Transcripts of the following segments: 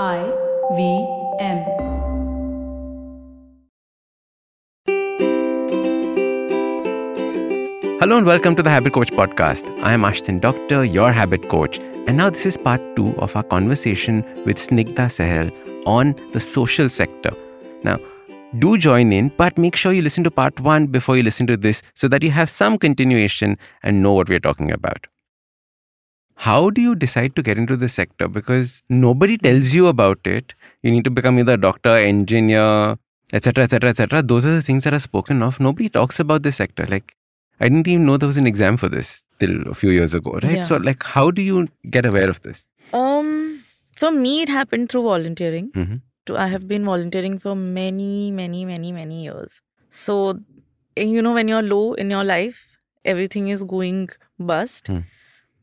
IVM. Hello and welcome to the Habit Coach Podcast. I am Ashdin Doctor, your Habit Coach. And now this is part 2 of our conversation with Snigdha Sahal on the social sector. Now, do join in, but make sure you listen to part 1 before you listen to this so that you have some continuation and know what we are talking about. How do you decide to get into the sector? Because nobody tells you about it. You need to become either a doctor, engineer, etc., etc., etc. Those are the things that are spoken of. Nobody talks about this sector. Like, I didn't even know there was an exam for this till a few years ago, right? Yeah. So, like, how do you get aware of this? For me, it happened through volunteering. Mm-hmm. I have been volunteering for many years. So, you know, when you're low in your life, everything is going bust. Mm.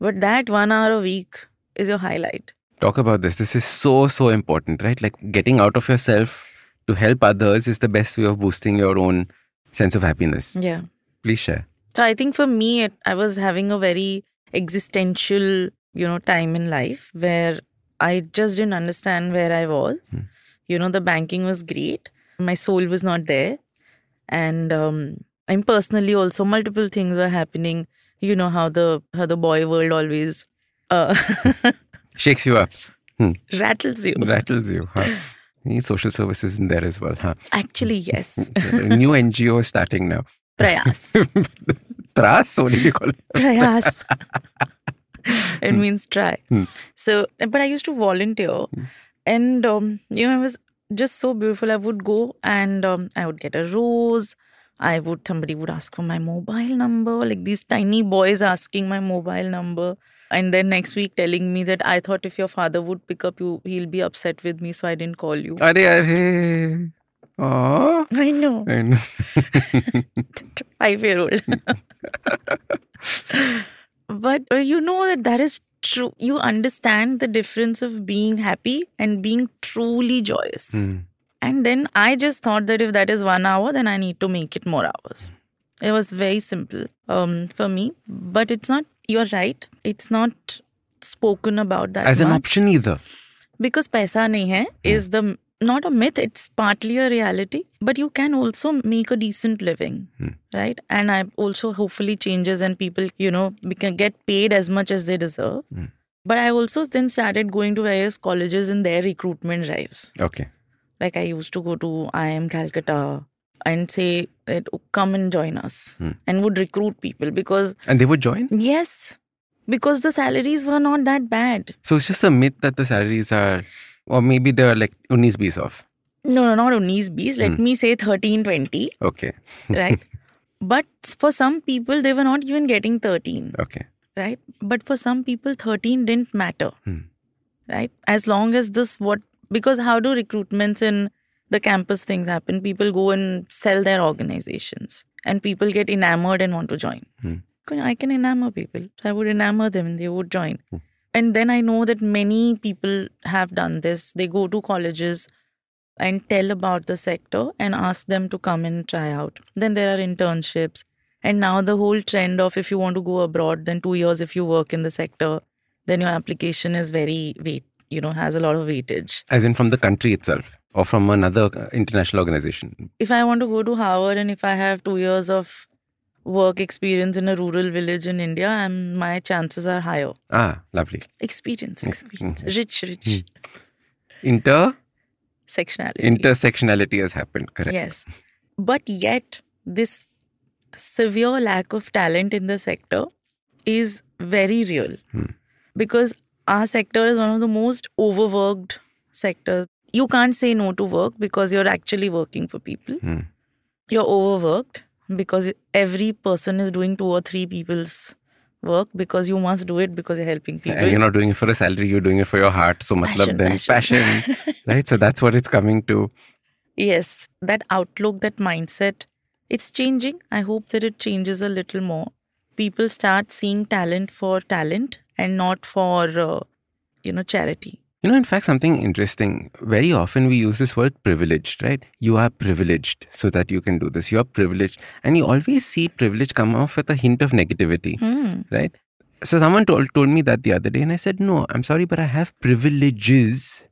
But that 1 hour a week is your highlight. Talk about this. This is so important, right? Like getting out of yourself to help others is the best way of boosting your own sense of happiness. Yeah. Please share. So I think for me, I was having a very existential, time in life where I just didn't understand where I was. Mm. The banking was great. My soul was not there. And I'm personally also multiple things were happening. You know how the boy world always shakes you up, rattles you. Huh? You need social services in there as well, huh? Actually, yes. New NGO starting now. Prayas. Tras, what do you call it? Prayas. It means try. So, but I used to volunteer, and it was just so beautiful. I would go and I would get a rose. Somebody would ask for my mobile number, like these tiny boys asking my mobile number. And then next week telling me that I thought if your father would pick up you, he'll be upset with me. So I didn't call you. Arey. Aww. I know. 5-year-old. But you know that is true. You understand the difference of being happy and being truly joyous. Mm. And then I just thought that if that is 1 hour, then I need to make it more hours. It was very simple for me. But it's not, you're right, it's not spoken about that as much. An option either. Because paisa nahi hai is the not a myth, it's partly a reality. But you can also make a decent living, right? And I also hopefully changes and people, we can get paid as much as they deserve. But I also then started going to various colleges in their recruitment drives. Okay. Like I used to go to IIM Calcutta and say, come and join us. And would recruit people because... And they would join? Yes. Because the salaries were not that bad. So it's just a myth that the salaries are... Or maybe they are like unnis bees off. No, not unnis bees. Let me say 13, 20. Okay. Right? But for some people, they were not even getting 13. Okay. Right? But for some people, 13 didn't matter. Right? As long as because how do recruitments in the campus things happen? People go and sell their organizations and people get enamored and want to join. I can enamor people. I would enamor them and they would join. And then I know that many people have done this. They go to colleges and tell about the sector and ask them to come and try out. Then there are internships. And now the whole trend of if you want to go abroad, then 2 years if you work in the sector, then your application is very weighty. Has a lot of weightage. As in from the country itself or from another international organization? If I want to go to Harvard and if I have 2 years of work experience in a rural village in India, my chances are higher. Ah, lovely. Experience. Rich. Intersectionality has happened, correct? Yes. But yet, this severe lack of talent in the sector is very real. Because our sector is one of the most overworked sectors. You can't say no to work because you're actually working for people. You're overworked because every person is doing 2 or 3 people's work because you must do it because you're helping people. And you're not doing it for a salary, you're doing it for your heart. So passion. Right? So that's what it's coming to. Yes, that outlook, that mindset, it's changing. I hope that it changes a little more. People start seeing talent for talent. And not for, charity. In fact, something interesting. Very often we use this word privileged, right? You are privileged so that you can do this. You are privileged. And you always see privilege come off with a hint of negativity, right? So someone told me that the other day and I said, no, I'm sorry, but I have privileges.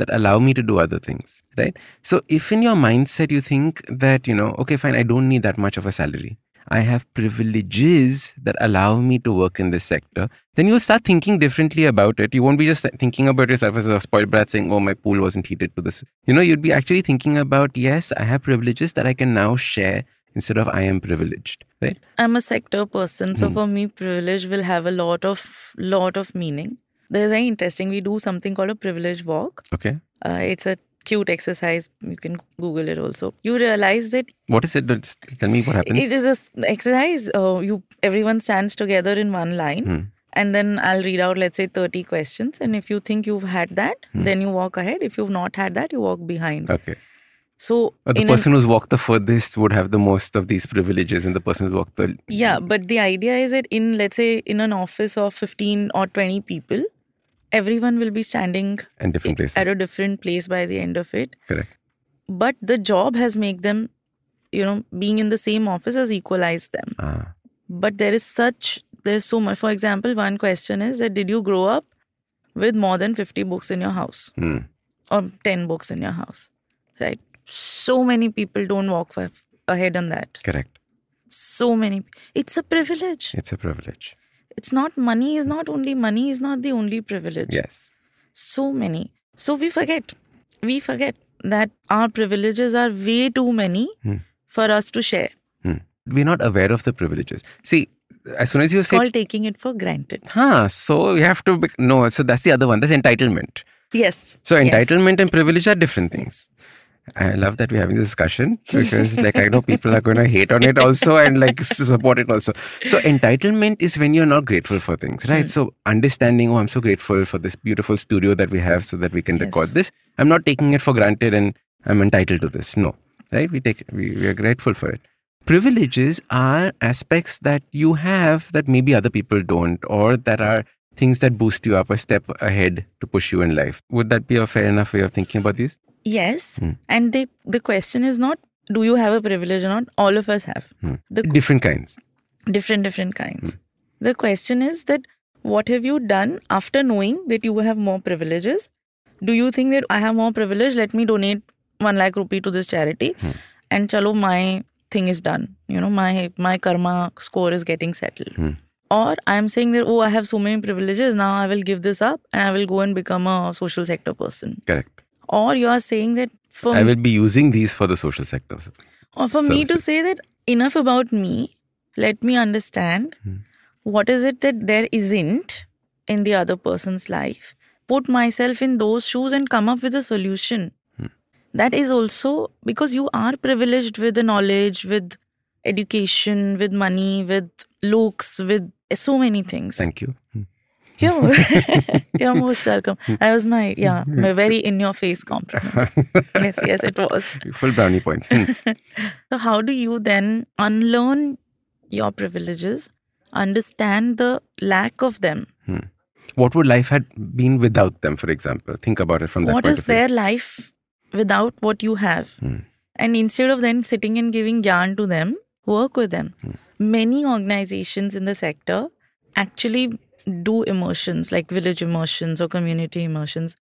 that allow me to do other things, right? So if in your mindset you think that, you know, okay, fine, I don't need that much of a salary, I have privileges that allow me to work in this sector, then you'll start thinking differently about it. You won't be just thinking about yourself as a spoiled brat saying, oh, my pool wasn't heated to this. You know, you'd be actually thinking about, yes, I have privileges that I can now share instead of I am privileged, right? I'm a sector person. So for me, privilege will have a lot of meaning. There's very interesting. We do something called a privilege walk. Okay. It's a cute exercise. You can Google it also. You realize that... What is it? Just tell me what happens. It is an exercise. Everyone stands together in one line and then I'll read out, let's say, 30 questions. And if you think you've had that, then you walk ahead. If you've not had that, you walk behind. Okay. So the person who's walked the furthest would have the most of these privileges and the person who's walked the... Yeah, but the idea is that in, let's say, in an office of 15 or 20 people, everyone will be standing at a different place by the end of it. Correct. But the job has made them, you know, being in the same office has equalized them. Ah. But there's so much. For example, one question is that did you grow up with more than 50 books in your house? Or 10 books in your house, right? So many people don't walk ahead on that. Correct. So many. It's a privilege. It's a privilege. It's not money. Is not only money. Is not the only privilege. Yes. So many. So we forget. We forget that our privileges are way too many for us to share. We're not aware of the privileges. See, as soon as you say... It's called taking it for granted. So you have to... No, so that's the other one. That's entitlement. Yes. So entitlement and privilege are different things. I love that we're having this discussion because like I know people are going to hate on it also and like support it also. So entitlement is when you're not grateful for things, right? So understanding, oh, I'm so grateful for this beautiful studio that we have so that we can record this. I'm not taking it for granted and I'm entitled to this. No, right? We are grateful for it. Privileges are aspects that you have that maybe other people don't, or that are things that boost you up a step ahead to push you in life. Would that be a fair enough way of thinking about these? Yes. And the question is not, do you have a privilege or not? All of us have. Different kinds. Different kinds. The question is that what have you done after knowing that you have more privileges? Do you think that I have more privilege? Let me donate 1 lakh rupee to this charity. And chalo, my thing is done. You know, my karma score is getting settled. Or I'm saying that, oh, I have so many privileges. Now I will give this up and I will go and become a social sector person. Correct. Or you are saying that for I will be using these for the social sector. Or for services. Me to say that enough about me, let me understand what is it that there isn't in the other person's life. Put myself in those shoes and come up with a solution. That is also because you are privileged with the knowledge, with education, with money, with looks, with so many things. Thank you. You're most welcome. That was my very in-your-face compliment. Yes, it was. Full brownie points. So how do you then unlearn your privileges, understand the lack of them? What would life had been without them, for example? Think about it from that point of view. What is their life without what you have? And instead of then sitting and giving yarn to them, work with them. Many organizations in the sector actually... do immersions like village immersions or community immersions.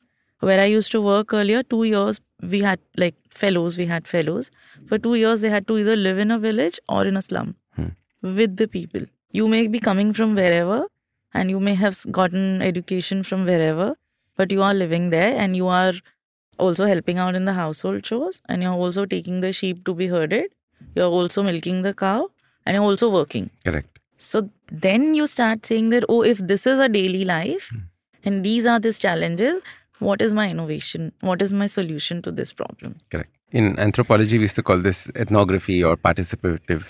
Where I used to work earlier, 2 years, we had like fellows, For 2 years, they had to either live in a village or in a slum with the people. You may be coming from wherever and you may have gotten education from wherever, but you are living there and you are also helping out in the household chores and you're also taking the sheep to be herded. You're also milking the cow and you're also working. Correct. So then you start saying that, oh, if this is a daily life and these are these challenges, what is my innovation? What is my solution to this problem? Correct. In anthropology, we used to call this ethnography or participative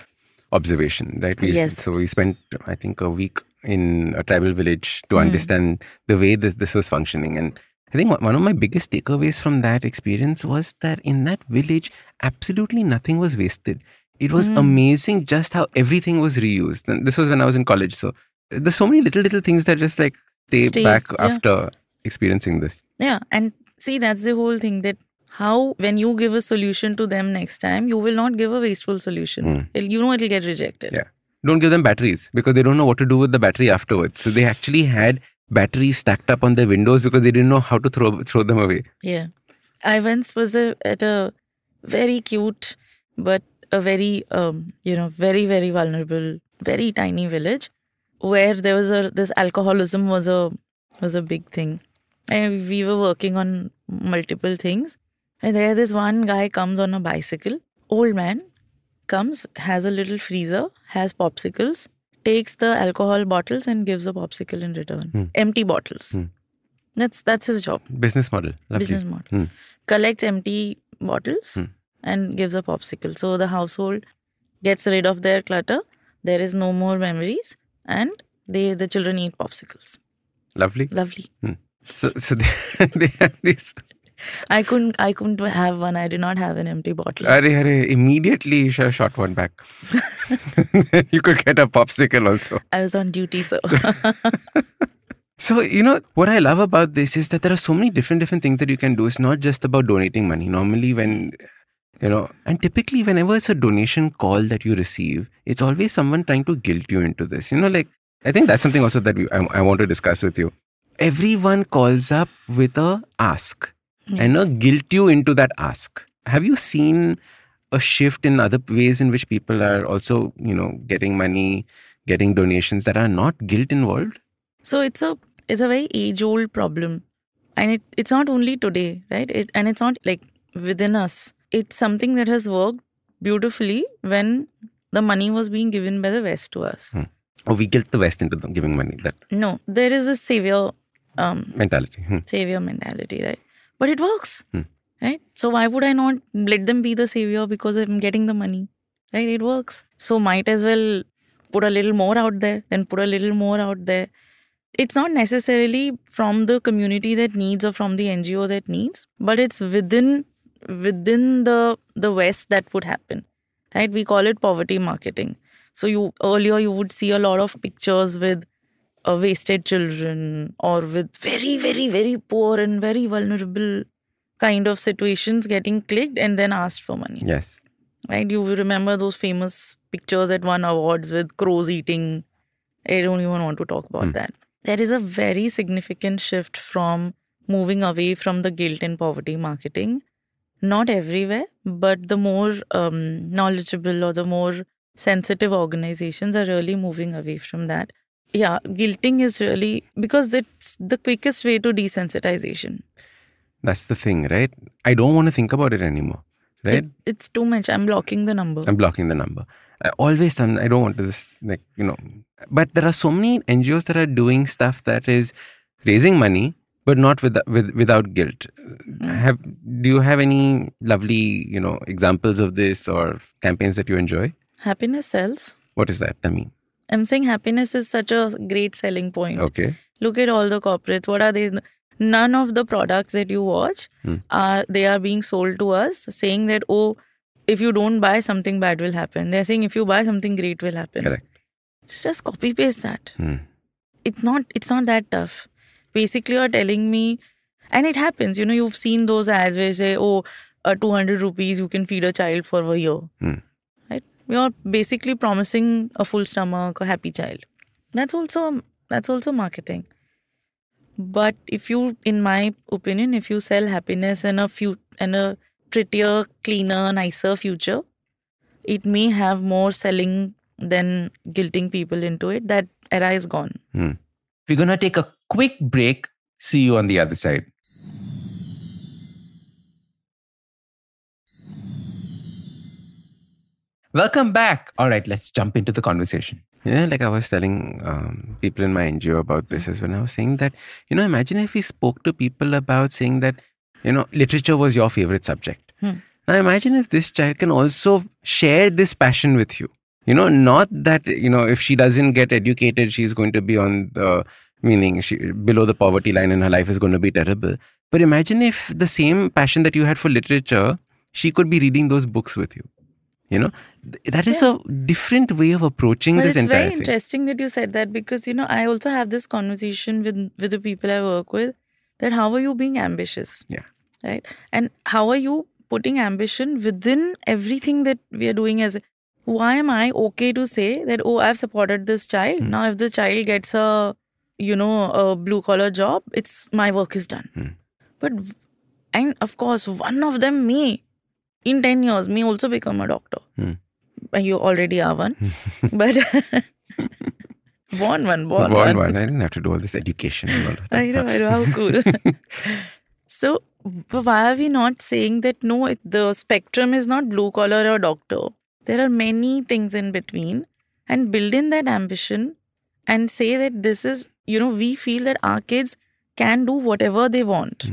observation, right? So we spent, I think, a week in a tribal village to understand the way this was functioning. And I think one of my biggest takeaways from that experience was that in that village, absolutely nothing was wasted. It was amazing just how everything was reused. And this was when I was in college. So there's so many little things that just like stay back after experiencing this. Yeah. And see, that's the whole thing that how when you give a solution to them next time, you will not give a wasteful solution. You know, it'll get rejected. Yeah. Don't give them batteries because they don't know what to do with the battery afterwards. So they actually had batteries stacked up on their windows because they didn't know how to throw them away. Yeah. I once was at a very cute but a very, very, very vulnerable, very tiny village where there was this alcoholism was a big thing. And we were working on multiple things. And there this one guy comes on a bicycle, old man, comes, has a little freezer, has popsicles, takes the alcohol bottles and gives a popsicle in return. Mm. Empty bottles. Mm. That's his job. Business model. Lovely. Business model. Mm. Collects empty bottles and gives a popsicle. So the household gets rid of their clutter. There is no more memories. And the children eat popsicles. Lovely. Lovely. Mm. So they have this... I couldn't have one. I did not have an empty bottle. Arre, immediately you should have shot one back. You could get a popsicle also. I was on duty, so. So, what I love about this is that there are so many different things that you can do. It's not just about donating money. Normally when, and typically whenever it's a donation call that you receive, it's always someone trying to guilt you into this. I think that's something also that I want to discuss with you. Everyone calls up with a ask. Yeah. And guilt you into that ask. Have you seen a shift in other ways in which people are also, getting money, getting donations that are not guilt involved? So it's a very age-old problem. And it's not only today, right? And it's not like within us. It's something that has worked beautifully when the money was being given by the West to us. Hmm. Or we guilt the West into giving money. No, there is a savior mentality. Hmm. Savior mentality, right? But it works, right? So why would I not let them be the savior because I'm getting the money, right? It works. So might as well put a little more out there, then put a little more out there. It's not necessarily from the community that needs or from the NGO that needs, but it's within the West that would happen, right? We call it poverty marketing. So earlier you would see a lot of pictures with wasted children or with very, very, very poor and very vulnerable kind of situations getting clicked and then asked for money. Yes. Right? You remember those famous pictures at one awards with crows eating. I don't even want to talk about that. There is a very significant shift from moving away from the guilt and poverty marketing. Not everywhere, but the more knowledgeable or the more sensitive organizations are really moving away from that. Yeah, guilting is really, because it's the quickest way to desensitization. That's the thing, right? I don't want to think about it anymore, right? It's too much. I'm blocking the number. I don't want this, But there are so many NGOs that are doing stuff that is raising money, but not without guilt. Mm. Do you have any lovely, examples of this or campaigns that you enjoy? Happiness sells. What is that? I mean, I'm saying happiness is such a great selling point. Okay. Look at all the corporates. What are they? None of the products that you watch, they are being sold to us saying that, oh, if you don't buy, something bad will happen. They're saying if you buy, something great will happen. Correct. Just copy paste that. Mm. It's not that tough. Basically, you're telling me, and it happens. You've seen those ads where you say, oh, 200 rupees, you can feed a child for a year. Mm. You're basically promising a full stomach, a happy child. That's also marketing. But in my opinion, if you sell happiness and a prettier, cleaner, nicer future, it may have more selling than guilting people into it. That era is gone. Hmm. We're going to take a quick break. See you on the other side. Welcome back. All right, let's jump into the conversation. I was telling people in my NGO about this as well. I was saying that, imagine if we spoke to people about saying that, literature was your favorite subject. Hmm. Now imagine if this child can also share this passion with you. Not that, if she doesn't get educated, she's going to be on the, meaning she, below the poverty line and her life is going to be terrible. But imagine if the same passion that you had for literature, she could be reading those books with you. That is a different way of approaching this entire thing. It's very interesting that you said that because, I also have this conversation with the people I work with that how are you being ambitious? Yeah. Right? And how are you putting ambition within everything that we are doing as... Why am I okay to say that, oh, I've supported this child. Mm. Now, if the child gets a blue collar job, it's my work is done. Mm. But And of course, one of them, me. In 10 years, me also become a doctor. You already are one. But born one. I didn't have to do all this education and all of that. I know. How cool. So, why are we not saying that, no, the spectrum is not blue collar or doctor. There are many things in between. And build in that ambition and say that this is, you know, we feel that our kids can do whatever they want.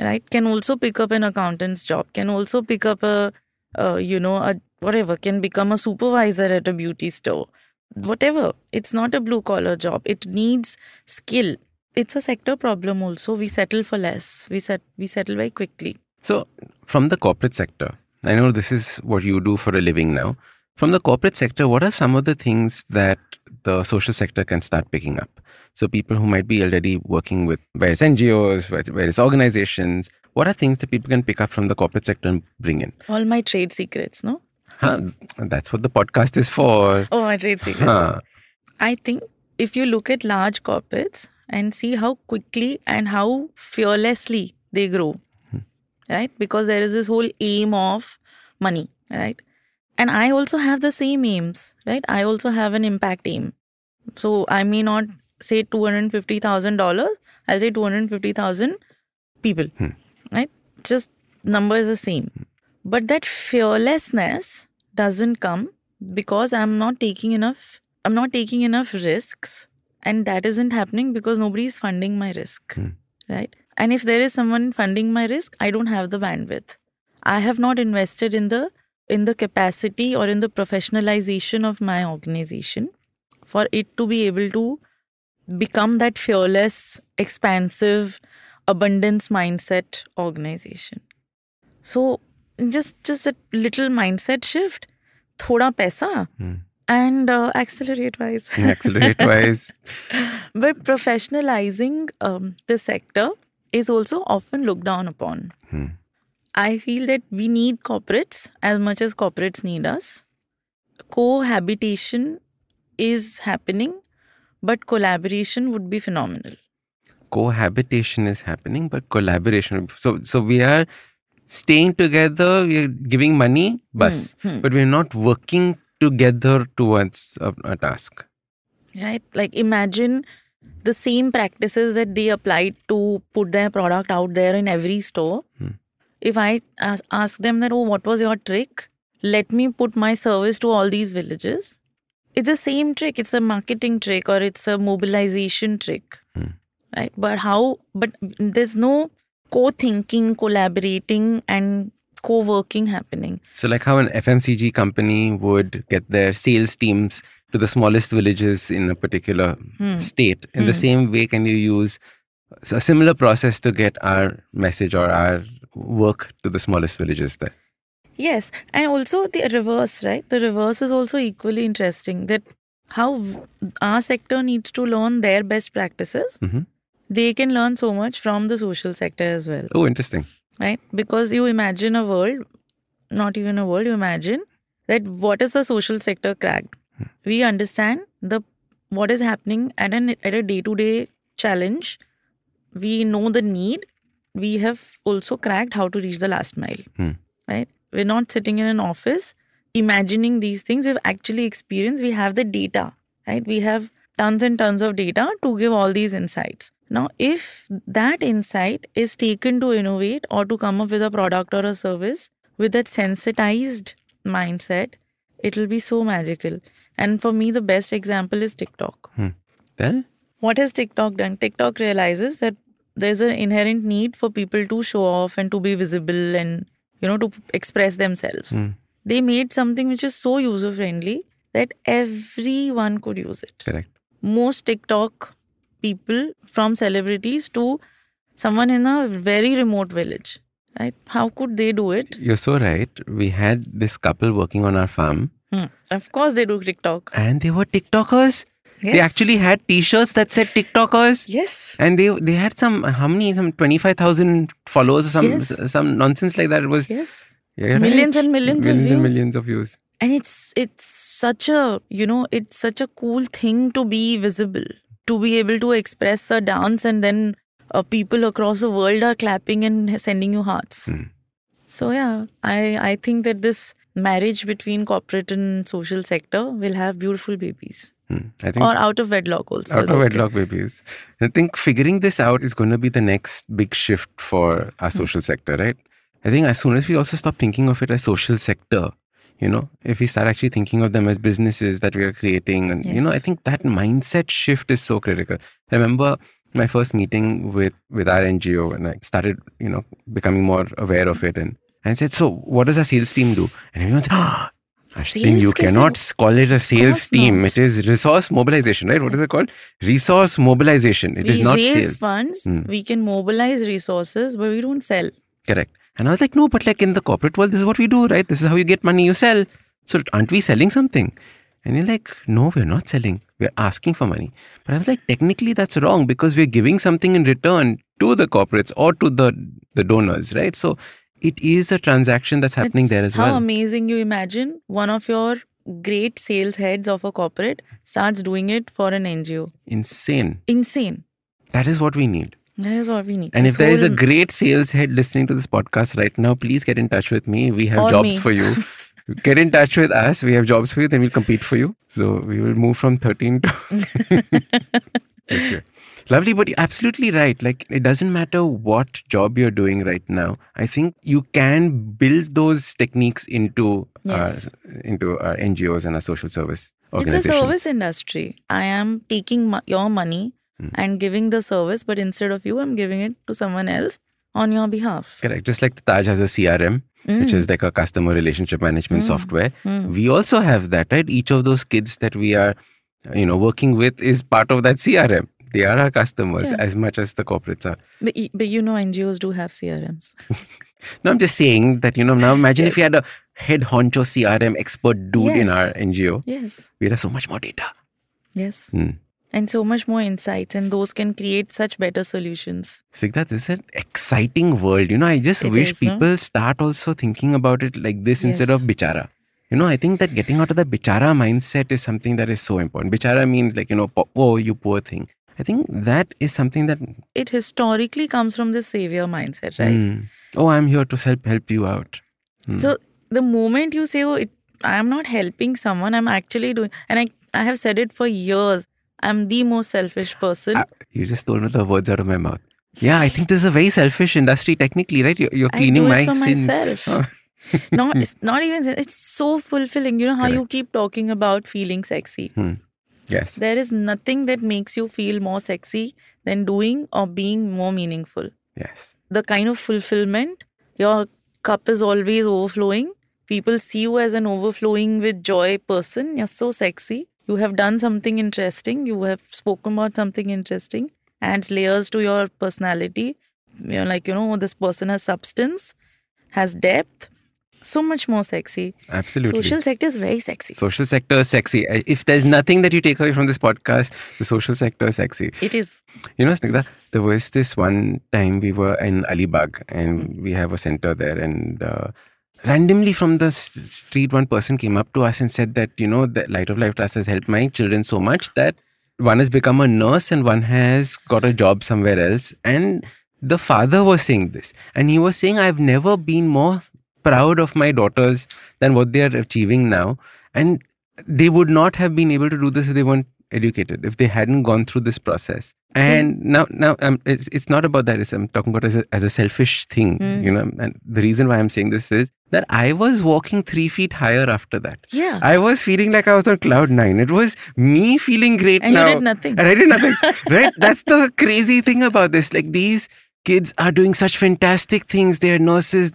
Right? Can also pick up an accountant's job. Can also pick up a whatever. Can become a supervisor at a beauty store. Whatever. It's not a blue collar job. It needs skill. It's a sector problem also. We settle for less. We settle very quickly. So from the corporate sector, I know this is what you do for a living now. From the corporate sector, what are some of the things that the social sector can start picking up? So people who might be already working with various NGOs, various organizations, what are things that people can pick up from the corporate sector and bring in? All my trade secrets, no? That's what the podcast is for. Oh, my trade secrets. I think if you look at large corporates and see how quickly and how fearlessly they grow, right? Because there is this whole aim of money, right? And I also have the same aims, right? I also have an impact aim. So I may not say $250,000. I'll say 250,000 people, right? Just number is the same. But that fearlessness doesn't come because I'm not taking enough risks. And that isn't happening because nobody is funding my risk, right? And if there is someone funding my risk, I don't have the bandwidth. I have not invested in the capacity or in the professionalization of my organization for it to be able to become that fearless, expansive, abundance mindset organization. So just a little mindset shift, thoda paisa, and accelerate-wise. Accelerate-wise. But professionalizing the sector is also often looked down upon. I feel that we need corporates as much as corporates need us. Cohabitation is happening, but collaboration would be phenomenal. Cohabitation is happening, but collaboration. So we are staying together, we are giving money, bus. But we are not working together towards a task. Right? Like imagine the same practices that they applied to put their product out there in every store. If I ask them that, oh, what was your trick? Let me put my service to all these villages. It's the same trick. It's a marketing trick or it's a mobilization trick, right? But there's no co-thinking, collaborating and co-working happening. So like how an FMCG company would get their sales teams to the smallest villages in a particular state. In the same way, can you use a similar process to get our message or our work to the smallest villages there? Yes. And also the reverse, right? The reverse is also equally interesting, that how our sector needs to learn their best practices. They can learn so much from the social sector as well. Oh, interesting. Right? Because you imagine a world, not even a world, you imagine that what is the social sector cracked? We understand what is happening at a day-to-day challenge. We know the need. We have also cracked how to reach the last mile, right? We're not sitting in an office imagining these things. We've actually experienced, we have the data, right? We have tons and tons of data to give all these insights. Now, if that insight is taken to innovate or to come up with a product or a service with that sensitized mindset, it'll be so magical. And for me, the best example is TikTok. Then? What has TikTok done? TikTok realizes that there's an inherent need for people to show off and to be visible and, you know, to express themselves. They made something which is so user-friendly that everyone could use it. Correct. Most TikTok people, from celebrities to someone in a very remote village, right? How could they do it? You're so right. We had this couple working on our farm. Of course they do TikTok. And they were TikTokers. Yes. They actually had t-shirts that said TikTokers. Yes. And they had some 25,000 followers or some nonsense like that. It was millions and millions of views. And it's such a, you know, it's such a cool thing to be visible, to be able to express a dance and then people across the world are clapping and sending you hearts. Mm. So yeah, I think that this marriage between corporate and social sector will have beautiful babies. I think, or out of wedlock also. Out of wedlock babies. I think figuring this out is going to be the next big shift for our social sector, right? I think as soon as we also stop thinking of it as social sector, you know, if we start actually thinking of them as businesses that we are creating, and you know, I think that mindset shift is so critical. I remember my first meeting with our NGO, and I started, you know, becoming more aware of it, and I said, so what does our sales team do? And everyone said, ah, Ashdin, you cannot call it a sales team. Not. It is resource mobilization, right? What is it called? Resource mobilization. It is not sales. We raise funds, we can mobilize resources, but we don't sell. Correct. And I was like, no, but like in the corporate world, this is what we do, right? This is how you get money, you sell. So aren't we selling something? And you're like, no, we're not selling. We're asking for money. But I was like, technically that's wrong because we're giving something in return to the corporates or to the donors, right? So it is a transaction that's happening there as well. How amazing. You imagine one of your great sales heads of a corporate starts doing it for an NGO. Insane. Insane. That is what we need. That is what we need. And if there is a great sales head listening to this podcast right now, please get in touch with me. We have jobs for you. Get in touch with us. We have jobs for you. Then we'll compete for you. So we will move from 13 to... Okay. Lovely, but you're absolutely right. Like, it doesn't matter what job you're doing right now. I think you can build those techniques into our NGOs and our social service organizations. It's a service industry. I am taking your money and giving the service, but instead of you, I'm giving it to someone else on your behalf. Correct. Just like the Taj has a CRM, which is like a customer relationship management software. We also have that, right? Each of those kids that we are, you know, working with is part of that CRM. They are our customers as much as the corporates are. But you know, NGOs do have CRMs. No, I'm just saying that, you know, now imagine if you had a head honcho CRM expert dude in our NGO. Yes. We'd have so much more data. Yes. And so much more insights, and those can create such better solutions. Snigdha, this is an exciting world. You know, I just wish people start also thinking about it like this instead of bichara. You know, I think that getting out of the bichara mindset is something that is so important. Bichara means like, you know, oh, you poor thing. I think that is something that... It historically comes from the savior mindset, right? Oh, I'm here to help you out. So the moment you say, I'm not helping someone, I'm actually doing... And I have said it for years. I'm the most selfish person. You just stole the words out of my mouth. Yeah, I think this is a very selfish industry technically, right? You're cleaning my sins. I do it for myself. No, it's not even, it's so fulfilling. You know how you keep talking about feeling sexy. Yes. There is nothing that makes you feel more sexy than doing or being more meaningful. Yes. The kind of fulfillment, your cup is always overflowing. People see you as an overflowing with joy person. You're so sexy. You have done something interesting. You have spoken about something interesting. Adds layers to your personality. You're like, you know, this person has substance, has depth. So much more sexy. Absolutely. Social sector is very sexy. Social sector is sexy. If there's nothing that you take away from this podcast, the social sector is sexy. It is. You know, Snigdha, there was this one time we were in Alibag and we have a center there, and randomly from the street, one person came up to us and said that, you know, the Light of Life Trust has helped my children so much that one has become a nurse and one has got a job somewhere else. And the father was saying this, and he was saying, I've never been more proud of my daughters than what they are achieving now, and they would not have been able to do this if they weren't educated, if they hadn't gone through this process. And now, it's not about that. I'm talking about as a selfish thing, you know. And the reason why I'm saying this is that I was walking 3 feet higher after that. Yeah, I was feeling like I was on cloud 9. It was me feeling great and now. And you did nothing. And I did nothing. Right? That's the crazy thing about this. Like, these kids are doing such fantastic things. They're nurses.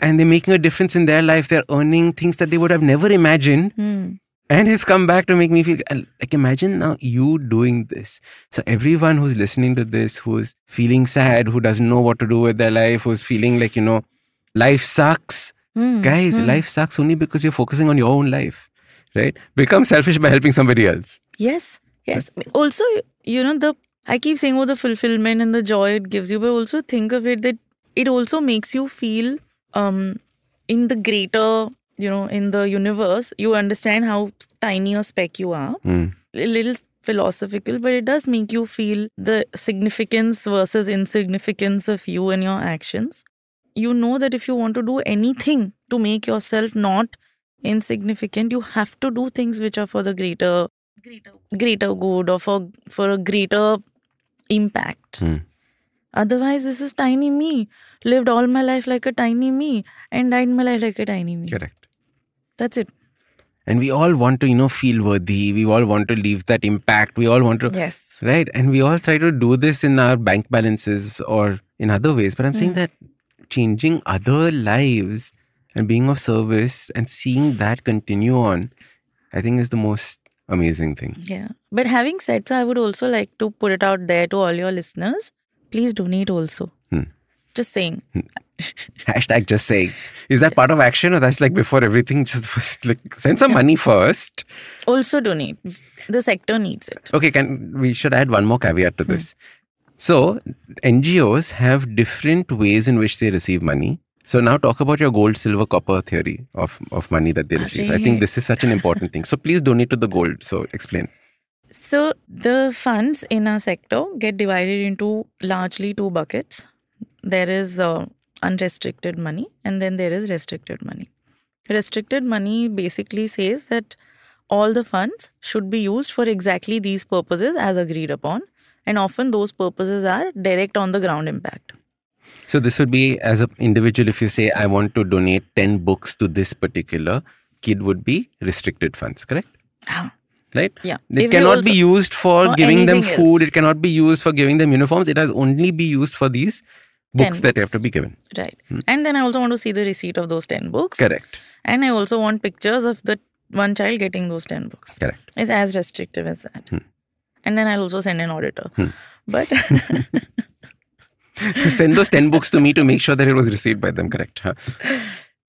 And they're making a difference in their life. They're earning things that they would have never imagined. And it's come back to make me feel like, imagine now you doing this. So everyone who's listening to this, who's feeling sad, who doesn't know what to do with their life, who's feeling like, you know, life sucks. Guys, life sucks only because you're focusing on your own life, right? Become selfish by helping somebody else. Yes, yes. Also, you know, I keep saying, the fulfillment and the joy it gives you, but also think of it that it also makes you feel in the greater, you know, in the universe, you understand how tiny a speck you are. A little philosophical, but it does make you feel the significance versus insignificance of you and your actions. You know that if you want to do anything to make yourself not insignificant, you have to do things which are for the greater good or for a greater impact. Otherwise, this is tiny me. Lived all my life like a tiny me and died my life like a tiny me. Correct. That's it. And we all want to, feel worthy. We all want to leave that impact. We all want to... Yes. Right? And we all try to do this in our bank balances or in other ways. But I'm saying that changing other lives and being of service and seeing that continue on, I think is the most amazing thing. Yeah. But having said so, I would also like to put it out there to all your listeners. Please donate also. Just saying. Hashtag just saying. Is that just part of action, or that's like before everything? Just send some money first. Also donate. The sector needs it. Okay, we should add one more caveat to this. So NGOs have different ways in which they receive money. So now talk about your gold, silver, copper theory of money that they receive. I think this is such an important thing. So please donate to the gold. So explain. So the funds in our sector get divided into largely two buckets. There is unrestricted money, and then there is restricted money. Restricted money basically says that all the funds should be used for exactly these purposes as agreed upon, and often those purposes are direct on the ground impact. So this would be, as an individual, if you say, I want to donate 10 books to this particular kid, would be restricted funds, correct? Right? Yeah. It cannot be used for giving them food. Else. It cannot be used for giving them uniforms. It has only be used for these books that have to be given. Right. And then I also want to see the receipt of those 10 books. Correct. And I also want pictures of the one child getting those 10 books. Correct. It's as restrictive as that. And then I'll also send an auditor. But... send those 10 books to me to make sure that it was received by them. Correct.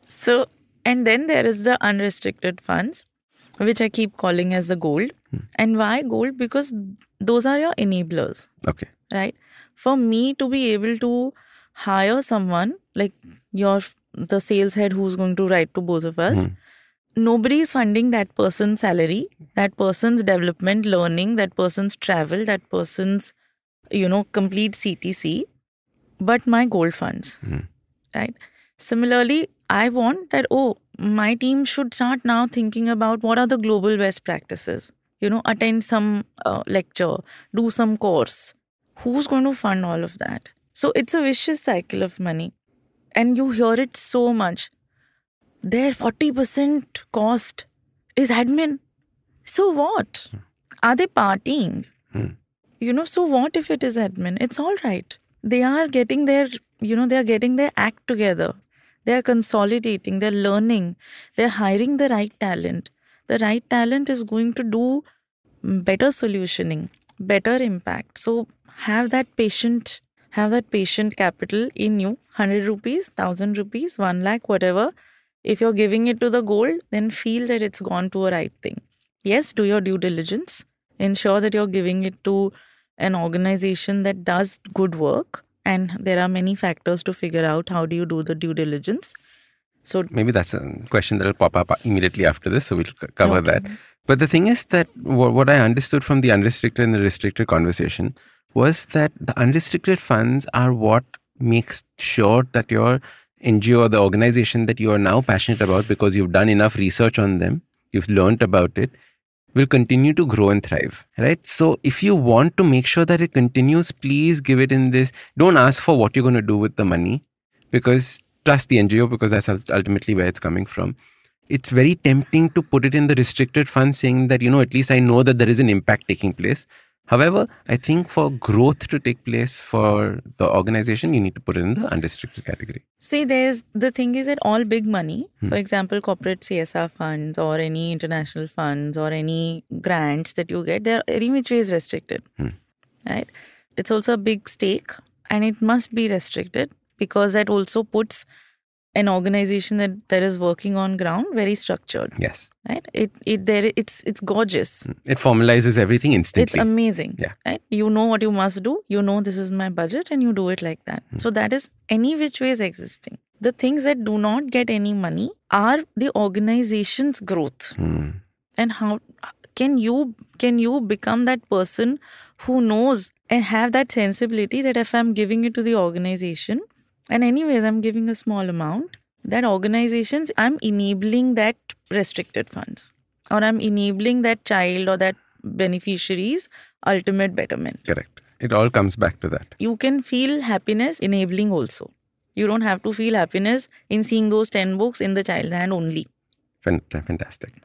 So, and then there is the unrestricted funds, which I keep calling as the gold. And why gold? Because those are your enablers. Okay. Right? For me to be able to hire someone, like the sales head who's going to write to both of us, nobody is funding that person's salary, that person's development, learning, that person's travel, that person's, complete CTC, but my gold funds. Right? Similarly, I want that, my team should start now thinking about what are the global best practices. Attend some lecture, do some course. Who's going to fund all of that? So it's a vicious cycle of money. And you hear it so much. Their 40% cost is admin. So what? Are they partying? So what if it is admin? It's all right. They are getting their act together. They're consolidating, they're learning, they're hiring the right talent. The right talent is going to do better solutioning, better impact. So have that patient capital in you, 100 rupees, 1,000 rupees, 1 lakh, whatever. If you're giving it to the gold, then feel that it's gone to a right thing. Yes, do your due diligence. Ensure that you're giving it to an organization that does good work. And there are many factors to figure out how do you do the due diligence. So maybe that's a question that will pop up immediately after this. So we'll cover that. But the thing is that what I understood from the unrestricted and the restricted conversation was that the unrestricted funds are what makes sure that your NGO or the organization that you are now passionate about, because you've done enough research on them, you've learned about it, will continue to grow and thrive, right? So if you want to make sure that it continues, please give it in this. Don't ask for what you're going to do with the money, because trust the NGO, because that's ultimately where it's coming from. It's very tempting to put it in the restricted fund, saying that, at least I know that there is an impact taking place. However, I think for growth to take place for the organization, you need to put it in the unrestricted category. See, the thing is that all big money, for example, corporate CSR funds or any international funds or any grants that you get, they're any which way is restricted, right? It's also a big stake and it must be restricted, because that also puts an organization that is working on ground very structured. Yes. Right? It's gorgeous. It formalizes everything instantly. It's amazing. Yeah. Right? You know what you must do. You know this is my budget, and you do it like that. So that is any which way is existing. The things that do not get any money are the organization's growth. And how Can you become that person who knows and have that sensibility that if I'm giving it to the organization, and anyways, I'm giving a small amount, that organizations, I'm enabling that restricted funds, or I'm enabling that child or that beneficiary's ultimate betterment. Correct. It all comes back to that. You can feel happiness enabling also. You don't have to feel happiness in seeing those 10 books in the child's hand only. Fantastic.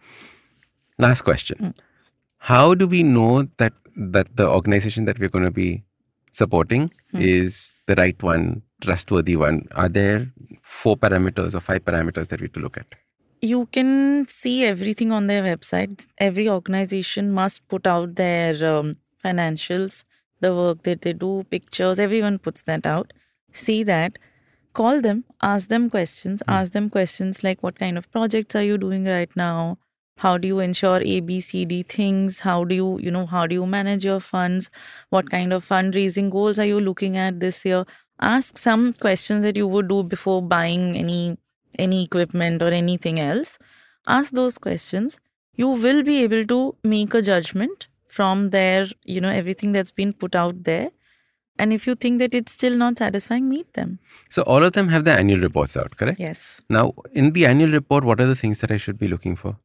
Last question. How do we know that the organization that we're going to be supporting is the right one, trustworthy one? Are there 4 parameters or 5 parameters that we have to look at? You can see everything on their website. Every organization must put out their financials, the work that they do, pictures. Everyone puts that out. See that. Call them. Ask them questions. Ask them questions like, what kind of projects are you doing right now? How do you ensure A, B, C, D things? How do you manage your funds? What kind of fundraising goals are you looking at this year? Ask some questions that you would do before buying any equipment or anything else. Ask those questions. You will be able to make a judgment from there, everything that's been put out there. And if you think that it's still not satisfying, meet them. So all of them have the annual reports out, correct? Yes. Now, in the annual report, what are the things that I should be looking for?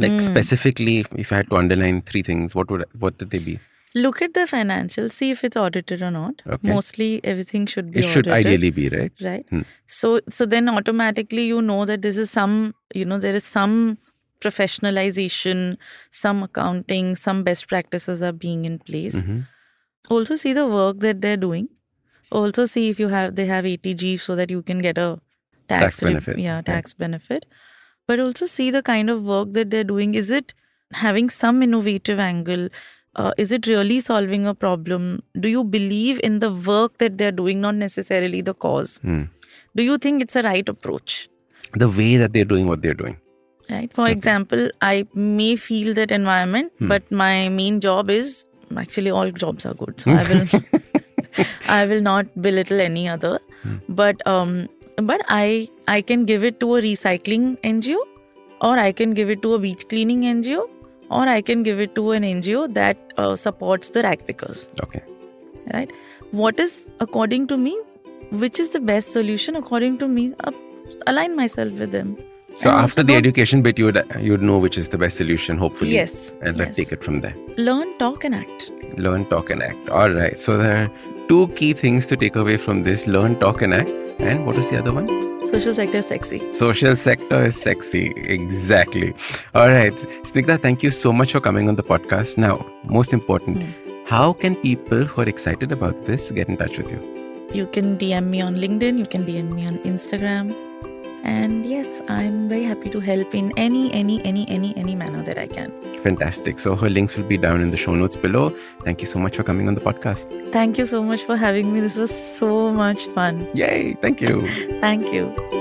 Like specifically, if I had to underline 3 things, what did they be? Look at the financials, see if it's audited or not. Okay. Mostly everything should be audited. It should ideally be, right? Right. So then automatically you know that this is there is some professionalization, some accounting, some best practices are being in place. Also see the work that they're doing. Also see if they have ATG so that you can get a tax benefit. Benefit. But also see the kind of work that they're doing. Is it having some innovative angle? Is it really solving a problem? Do you believe in the work that they're doing, not necessarily the cause? Do you think it's a right approach? The way that they're doing what they're doing. Right. For example, I may feel that environment, but my main job is, actually all jobs are good. So I will not belittle any other. But I can give it to a recycling NGO, or I can give it to a beach cleaning NGO, or I can give it to an NGO that supports the rag pickers. Okay. Right? What is, according to me, which is the best solution according to me? Align myself with them. So and after the education bit, you would know which is the best solution, hopefully. Yes. And then take it from there. Learn, talk and act. Learn, talk and act. All right. So there are 2 key things to take away from this. Learn, talk and act. And what is the other one? Social sector is sexy. Social sector is sexy. Exactly. All right. Snigdha, thank you so much for coming on the podcast. Now, most important, how can people who are excited about this get in touch with you? You can DM me on LinkedIn. You can DM me on Instagram. And yes, I'm very happy to help in any manner that I can. Fantastic. So her links will be down in the show notes below. Thank you so much for coming on the podcast. Thank you so much for having me. This was so much fun. Yay. Thank you. Thank you.